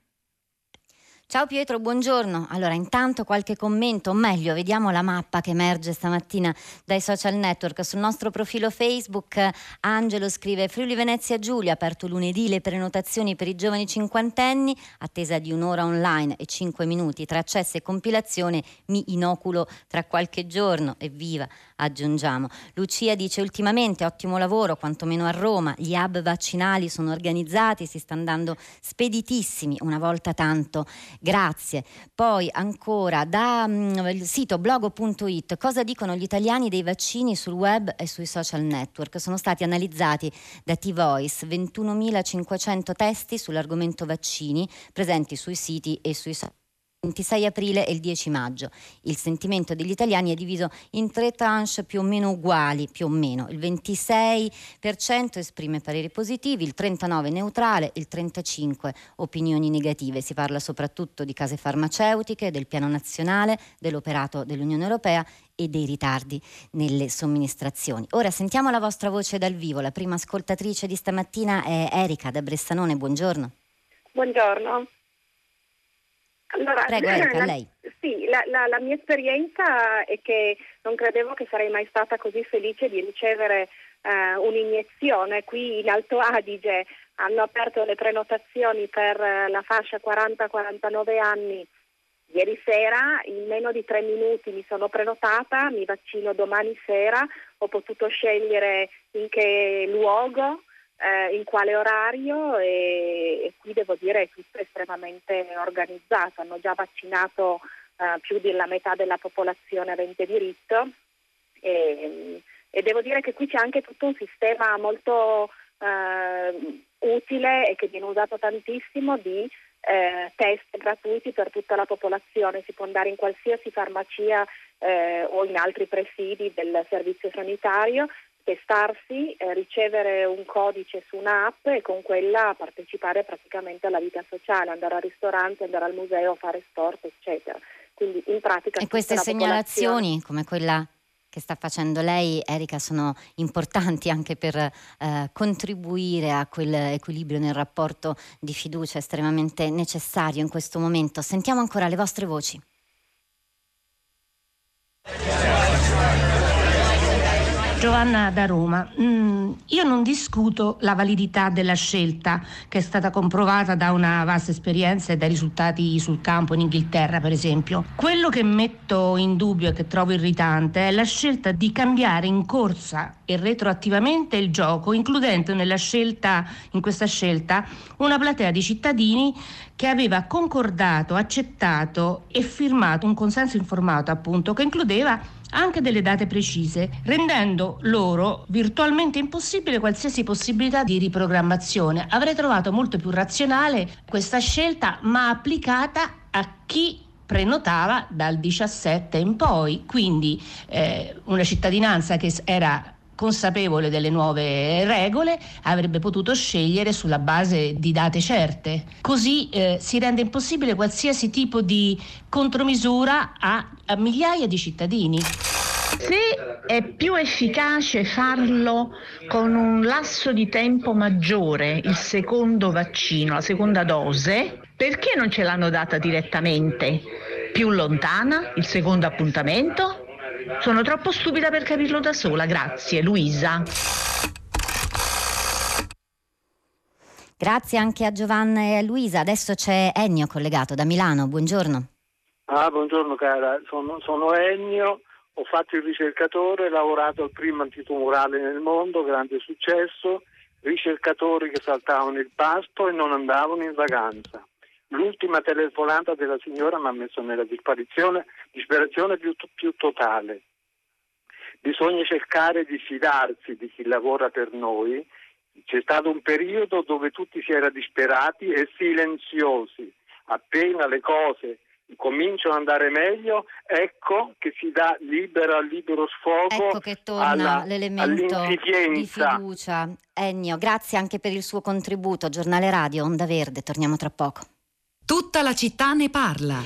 Ciao Pietro, buongiorno. Allora, intanto qualche commento, o meglio, vediamo la mappa che emerge stamattina dai social network. Sul nostro profilo Facebook Angelo scrive: Friuli Venezia Giulia, aperto lunedì le prenotazioni per i giovani cinquantenni, attesa di un'ora online e cinque minuti tra accesso e compilazione, mi inoculo tra qualche giorno, evviva, aggiungiamo. Lucia dice: ultimamente ottimo lavoro, quantomeno a Roma, gli hub vaccinali sono organizzati, si sta andando speditissimi, una volta tanto grazie. Poi ancora dal sito blogo punto it: cosa dicono gli italiani dei vaccini sul web e sui social network? Sono stati analizzati da T-Voice ventunomilacinquecento testi sull'argomento vaccini presenti sui siti e sui social. ventisei aprile e il dieci maggio. Il sentimento degli italiani è diviso in tre tranche più o meno uguali, più o meno. Il ventisei per cento esprime pareri positivi, il trentanove per cento neutrale, il trentacinque per cento opinioni negative. Si parla soprattutto di case farmaceutiche, del piano nazionale, dell'operato dell'Unione Europea e dei ritardi nelle somministrazioni. Ora sentiamo la vostra voce dal vivo. La prima ascoltatrice di stamattina è Erika da Bressanone. Buongiorno. Buongiorno. Allora, Prego, Erika, la, lei. Sì, la, la, la mia esperienza è che non credevo che sarei mai stata così felice di ricevere eh, un'iniezione. Qui in Alto Adige hanno aperto le prenotazioni per eh, la fascia quaranta quarantanove anni ieri sera, in meno di tre minuti mi sono prenotata, mi vaccino domani sera, ho potuto scegliere in che luogo, in quale orario, e, e qui devo dire è tutto estremamente organizzato. Hanno già vaccinato uh, più della metà della popolazione avente diritto e, e devo dire che qui c'è anche tutto un sistema molto uh, utile e che viene usato tantissimo di uh, test gratuiti per tutta la popolazione. Si può andare in qualsiasi farmacia uh, o in altri presidi del servizio sanitario, testarsi, eh, ricevere un codice su un'app e con quella partecipare praticamente alla vita sociale, andare al ristorante, andare al museo, fare sport, eccetera. Quindi in pratica. E queste segnalazioni, popolazione... come quella che sta facendo lei, Erika, sono importanti anche per eh, contribuire a quell'equilibrio nel rapporto di fiducia estremamente necessario in questo momento. Sentiamo ancora le vostre voci. Giovanna da Roma. Mm, io non discuto la validità della scelta, che è stata comprovata da una vasta esperienza e dai risultati sul campo in Inghilterra, per esempio. Quello che metto in dubbio e che trovo irritante è la scelta di cambiare in corsa e retroattivamente il gioco, includendo nella scelta, in questa scelta, una platea di cittadini che aveva concordato, accettato e firmato un consenso informato, appunto, che includeva anche delle date precise, rendendo loro virtualmente impossibile qualsiasi possibilità di riprogrammazione. Avrei trovato molto più razionale questa scelta, ma applicata a chi prenotava dal diciassette in poi, quindi eh, una cittadinanza che era consapevole delle nuove regole avrebbe potuto scegliere sulla base di date certe. Così eh, si rende impossibile qualsiasi tipo di contromisura a, a migliaia di cittadini. Se è più efficace farlo con un lasso di tempo maggiore, il secondo vaccino, la seconda dose, perché non ce l'hanno data direttamente? Più lontana, il secondo appuntamento? Sono troppo stupida per capirlo da sola, grazie. Luisa. Grazie anche a Giovanna e a Luisa. Adesso c'è Ennio collegato da Milano, buongiorno. Ah, buongiorno cara, sono, sono Ennio, ho fatto il ricercatore, ho lavorato al primo antitumorale nel mondo, grande successo, ricercatori che saltavano il pasto e non andavano in vacanza. L'ultima telefonata della signora mi ha messo nella disperazione, disperazione più, più totale. Bisogna cercare di fidarsi di chi lavora per noi. C'è stato un periodo dove tutti si era disperati e silenziosi. Appena le cose cominciano ad andare meglio, ecco che si dà libera, libero sfogo, ecco che torna alla, l'elemento di fiducia. Ennio, grazie anche per il suo contributo. Giornale Radio, Onda Verde, torniamo tra poco. Tutta la città ne parla.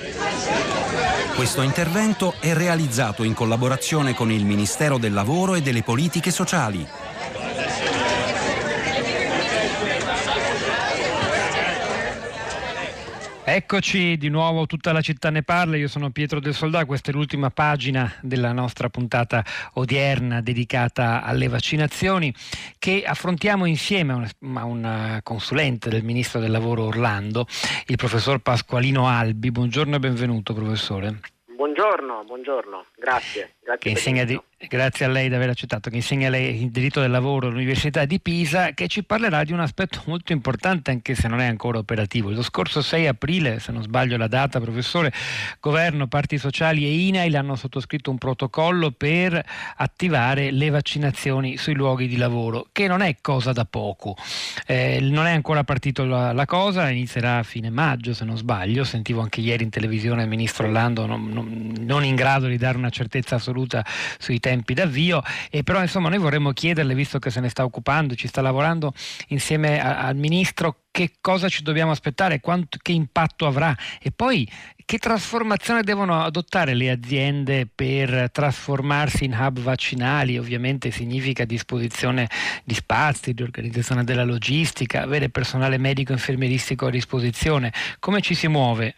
Questo intervento è realizzato in collaborazione con il Ministero del Lavoro e delle Politiche Sociali, Eccoci di nuovo, Tutta la città ne parla, io sono Pietro del Soldato, questa è l'ultima pagina della nostra puntata odierna dedicata alle vaccinazioni che affrontiamo insieme a un consulente del Ministro del Lavoro Orlando, il professor Pasqualino Albi. Buongiorno e benvenuto, professore. Buongiorno, buongiorno, grazie. grazie che insegna di, grazie a lei di aver accettato, che insegna lei il diritto del lavoro all'Università di Pisa, che ci parlerà di un aspetto molto importante anche se non è ancora operativo. Lo scorso sei aprile, se non sbaglio la data, professore, governo, parti sociali e I N A I L hanno sottoscritto un protocollo per attivare le vaccinazioni sui luoghi di lavoro, che non è cosa da poco. Eh, non è ancora partito la, la cosa, inizierà a fine maggio se non sbaglio. Sentivo anche ieri in televisione il ministro Orlando non, non, non in grado di dare una certezza assoluta sui tempi d'avvio, e però insomma noi vorremmo chiederle, visto che se ne sta occupando, ci sta lavorando insieme a, al ministro, che cosa ci dobbiamo aspettare, quanto, che impatto avrà, e poi che trasformazione devono adottare le aziende per trasformarsi in hub vaccinali. Ovviamente significa disposizione di spazi, di organizzazione della logistica, avere personale medico e infermieristico a disposizione. Come ci si muove?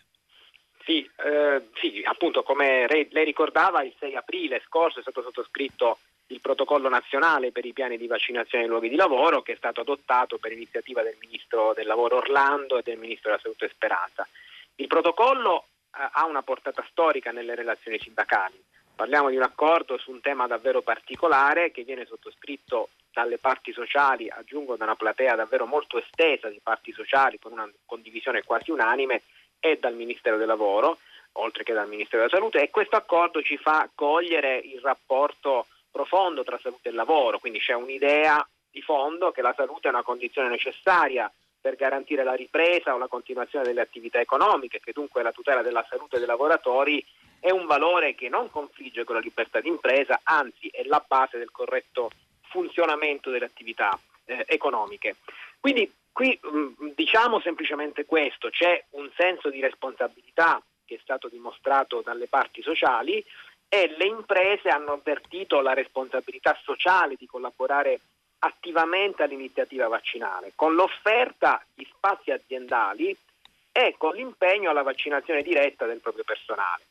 Sì, eh, sì, appunto come lei ricordava, il sei aprile scorso è stato sottoscritto il protocollo nazionale per i piani di vaccinazione nei luoghi di lavoro, che è stato adottato per iniziativa del Ministro del Lavoro Orlando e del Ministro della Salute Speranza. Il protocollo eh, ha una portata storica nelle relazioni sindacali. Parliamo di un accordo su un tema davvero particolare che viene sottoscritto dalle parti sociali, aggiungo da una platea davvero molto estesa di parti sociali con una condivisione quasi unanime, e dal Ministero del Lavoro, oltre che dal Ministero della Salute, e questo accordo ci fa cogliere il rapporto profondo tra salute e lavoro. Quindi c'è un'idea di fondo che la salute è una condizione necessaria per garantire la ripresa o la continuazione delle attività economiche, che dunque la tutela della salute dei lavoratori è un valore che non confligge con la libertà d'impresa, anzi è la base del corretto funzionamento delle attività eh, economiche. Quindi qui diciamo semplicemente questo: c'è un senso di responsabilità che è stato dimostrato dalle parti sociali, e le imprese hanno avvertito la responsabilità sociale di collaborare attivamente all'iniziativa vaccinale, con l'offerta di spazi aziendali e con l'impegno alla vaccinazione diretta del proprio personale.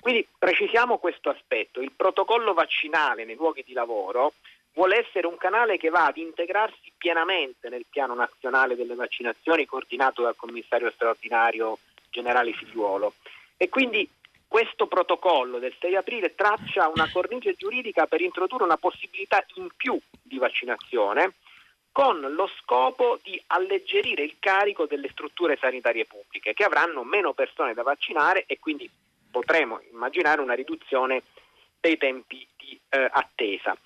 Quindi precisiamo questo aspetto: il protocollo vaccinale nei luoghi di lavoro vuole essere un canale che va ad integrarsi pienamente nel piano nazionale delle vaccinazioni coordinato dal commissario straordinario generale Figliuolo, e quindi questo protocollo del sei aprile traccia una cornice giuridica per introdurre una possibilità in più di vaccinazione, con lo scopo di alleggerire il carico delle strutture sanitarie pubbliche, che avranno meno persone da vaccinare, e quindi potremo immaginare una riduzione dei tempi di eh, attesa.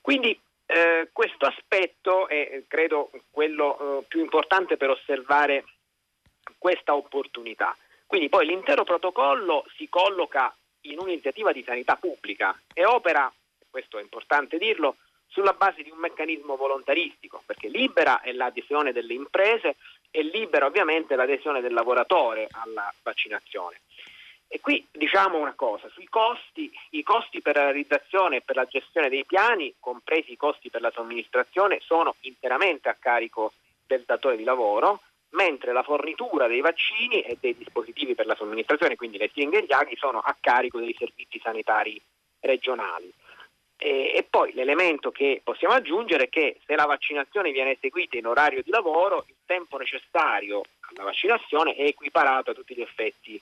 Quindi eh, questo aspetto è, credo, quello eh, più importante per osservare questa opportunità. Quindi poi l'intero protocollo si colloca in un'iniziativa di sanità pubblica e opera, questo è importante dirlo, sulla base di un meccanismo volontaristico, perché libera è l'adesione delle imprese e libera ovviamente l'adesione del lavoratore alla vaccinazione. E qui diciamo una cosa, sui costi, i costi per la realizzazione e per la gestione dei piani, compresi i costi per la somministrazione, sono interamente a carico del datore di lavoro, mentre la fornitura dei vaccini e dei dispositivi per la somministrazione, quindi le siringhe e gli aghi, sono a carico dei servizi sanitari regionali. E, e poi l'elemento che possiamo aggiungere è che se la vaccinazione viene eseguita in orario di lavoro, il tempo necessario alla vaccinazione è equiparato a tutti gli effetti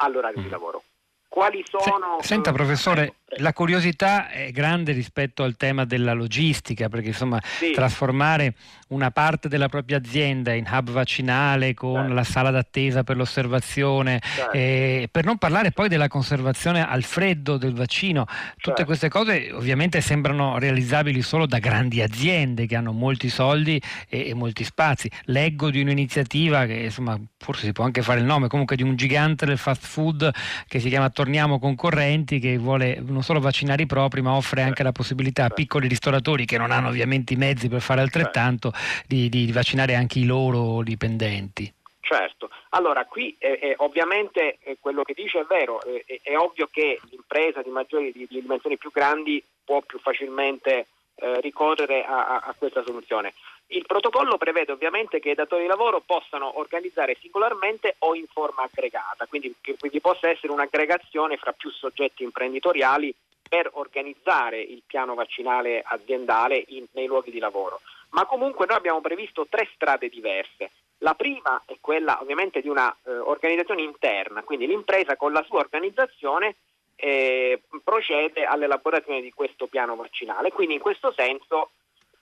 all'orario di lavoro. Quali sono... Senta professore, la curiosità è grande rispetto al tema della logistica, perché insomma sì, trasformare una parte della propria azienda in hub vaccinale con sì, la sala d'attesa per l'osservazione, sì, eh, per non parlare poi della conservazione al freddo del vaccino, tutte sì, queste cose ovviamente sembrano realizzabili solo da grandi aziende che hanno molti soldi e, e molti spazi. Leggo di un'iniziativa che insomma forse si può anche fare il nome, comunque di un gigante del fast food che si chiama Torniamo Concorrenti, che vuole non solo vaccinare i propri ma offre anche la possibilità a piccoli ristoratori che non hanno ovviamente i mezzi per fare altrettanto di, di vaccinare anche i loro dipendenti. Certo, allora qui eh, eh, ovviamente eh, quello che dice è vero, eh, eh, è ovvio che l'impresa di maggiori di, di dimensioni più grandi può più facilmente eh, ricorrere a, a questa soluzione. Il protocollo prevede ovviamente che i datori di lavoro possano organizzare singolarmente o in forma aggregata, quindi che vi possa essere un'aggregazione fra più soggetti imprenditoriali per organizzare il piano vaccinale aziendale in, nei luoghi di lavoro. Ma comunque noi abbiamo previsto tre strade diverse. La prima è quella ovviamente di una eh, organizzazione interna, quindi l'impresa con la sua organizzazione eh, procede all'elaborazione di questo piano vaccinale, quindi in questo senso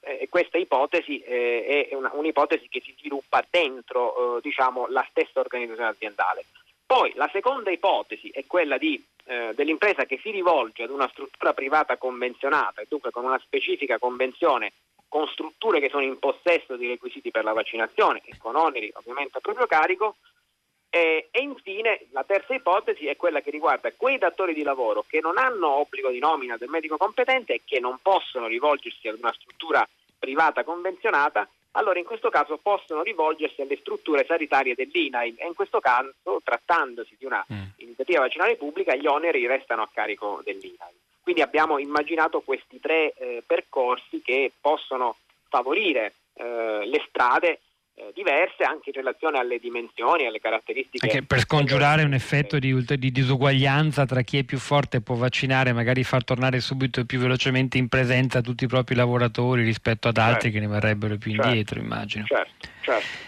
eh, questa ipotesi eh, è una, un'ipotesi che si sviluppa dentro eh, diciamo, la stessa organizzazione aziendale. Poi la seconda ipotesi è quella di, eh, dell'impresa che si rivolge ad una struttura privata convenzionata e dunque con una specifica convenzione con strutture che sono in possesso dei requisiti per la vaccinazione e con oneri ovviamente a proprio carico, e, e infine la terza ipotesi è quella che riguarda quei datori di lavoro che non hanno obbligo di nomina del medico competente e che non possono rivolgersi ad una struttura privata convenzionata. Allora in questo caso possono rivolgersi alle strutture sanitarie dell'I N A I L e in questo caso, trattandosi di una mm. iniziativa vaccinale pubblica, gli oneri restano a carico dell'I N A I L. Quindi abbiamo immaginato questi tre eh, percorsi che possono favorire eh, le strade eh, diverse anche in relazione alle dimensioni, alle caratteristiche. Anche per scongiurare un effetto di, di disuguaglianza tra chi è più forte e può vaccinare, magari far tornare subito e più velocemente in presenza tutti i propri lavoratori rispetto ad altri, certo, che ne verrebbero più indietro, certo, immagino. Certo, certo.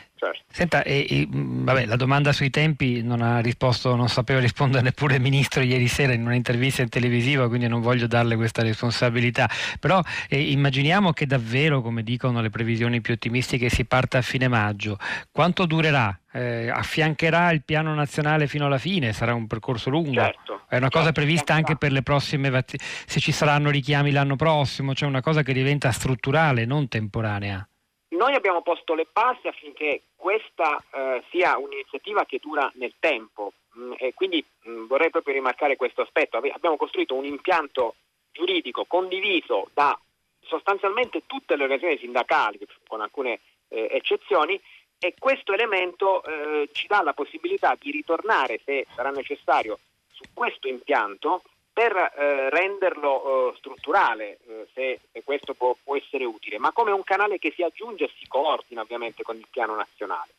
Senta, e, e, vabbè, la domanda sui tempi non ha risposto, non sapeva rispondere neppure il ministro ieri sera in un'intervista in televisiva, quindi non voglio darle questa responsabilità, però eh, immaginiamo che davvero, come dicono le previsioni più ottimistiche, si parta a fine maggio. Quanto durerà? Eh, affiancherà il piano nazionale fino alla fine? Sarà un percorso lungo? Certo, è una cosa certo, prevista anche per le prossime vac- se ci saranno richiami l'anno prossimo, cioè una cosa che diventa strutturale, non temporanea. Noi abbiamo posto le basi affinché questa eh, sia un'iniziativa che dura nel tempo mh, e quindi mh, vorrei proprio rimarcare questo aspetto. Ave- abbiamo costruito un impianto giuridico condiviso da sostanzialmente tutte le organizzazioni sindacali, con alcune eh, eccezioni, e questo elemento eh, ci dà la possibilità di ritornare, se sarà necessario, su questo impianto per eh, renderlo eh, strutturale, eh, se, se questo può, può essere utile, ma come un canale che si aggiunge e si coordina ovviamente con il piano nazionale.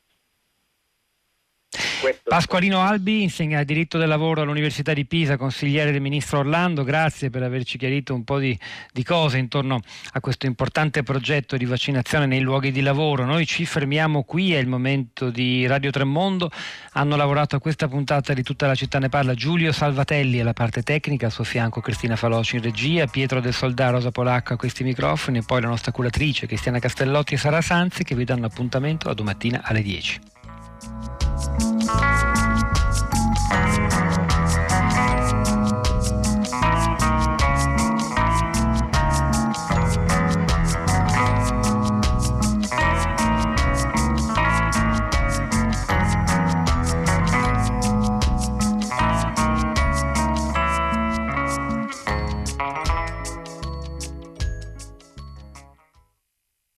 Questo Pasqualino Albi, insegna diritto del lavoro all'Università di Pisa, consigliere del ministro Orlando, grazie per averci chiarito un po' di, di cose intorno a questo importante progetto di vaccinazione nei luoghi di lavoro. Noi ci fermiamo qui, è il momento di Radio tre Mondo. Hanno lavorato a questa puntata di Tutta la città ne parla Giulio Salvatelli alla parte tecnica, a suo fianco Cristina Faloci in regia, Pietro del Soldato, Rosa Polacco a questi microfoni e poi la nostra curatrice Cristiana Castellotti e Sara Sanzi, che vi danno appuntamento a domattina alle dieci.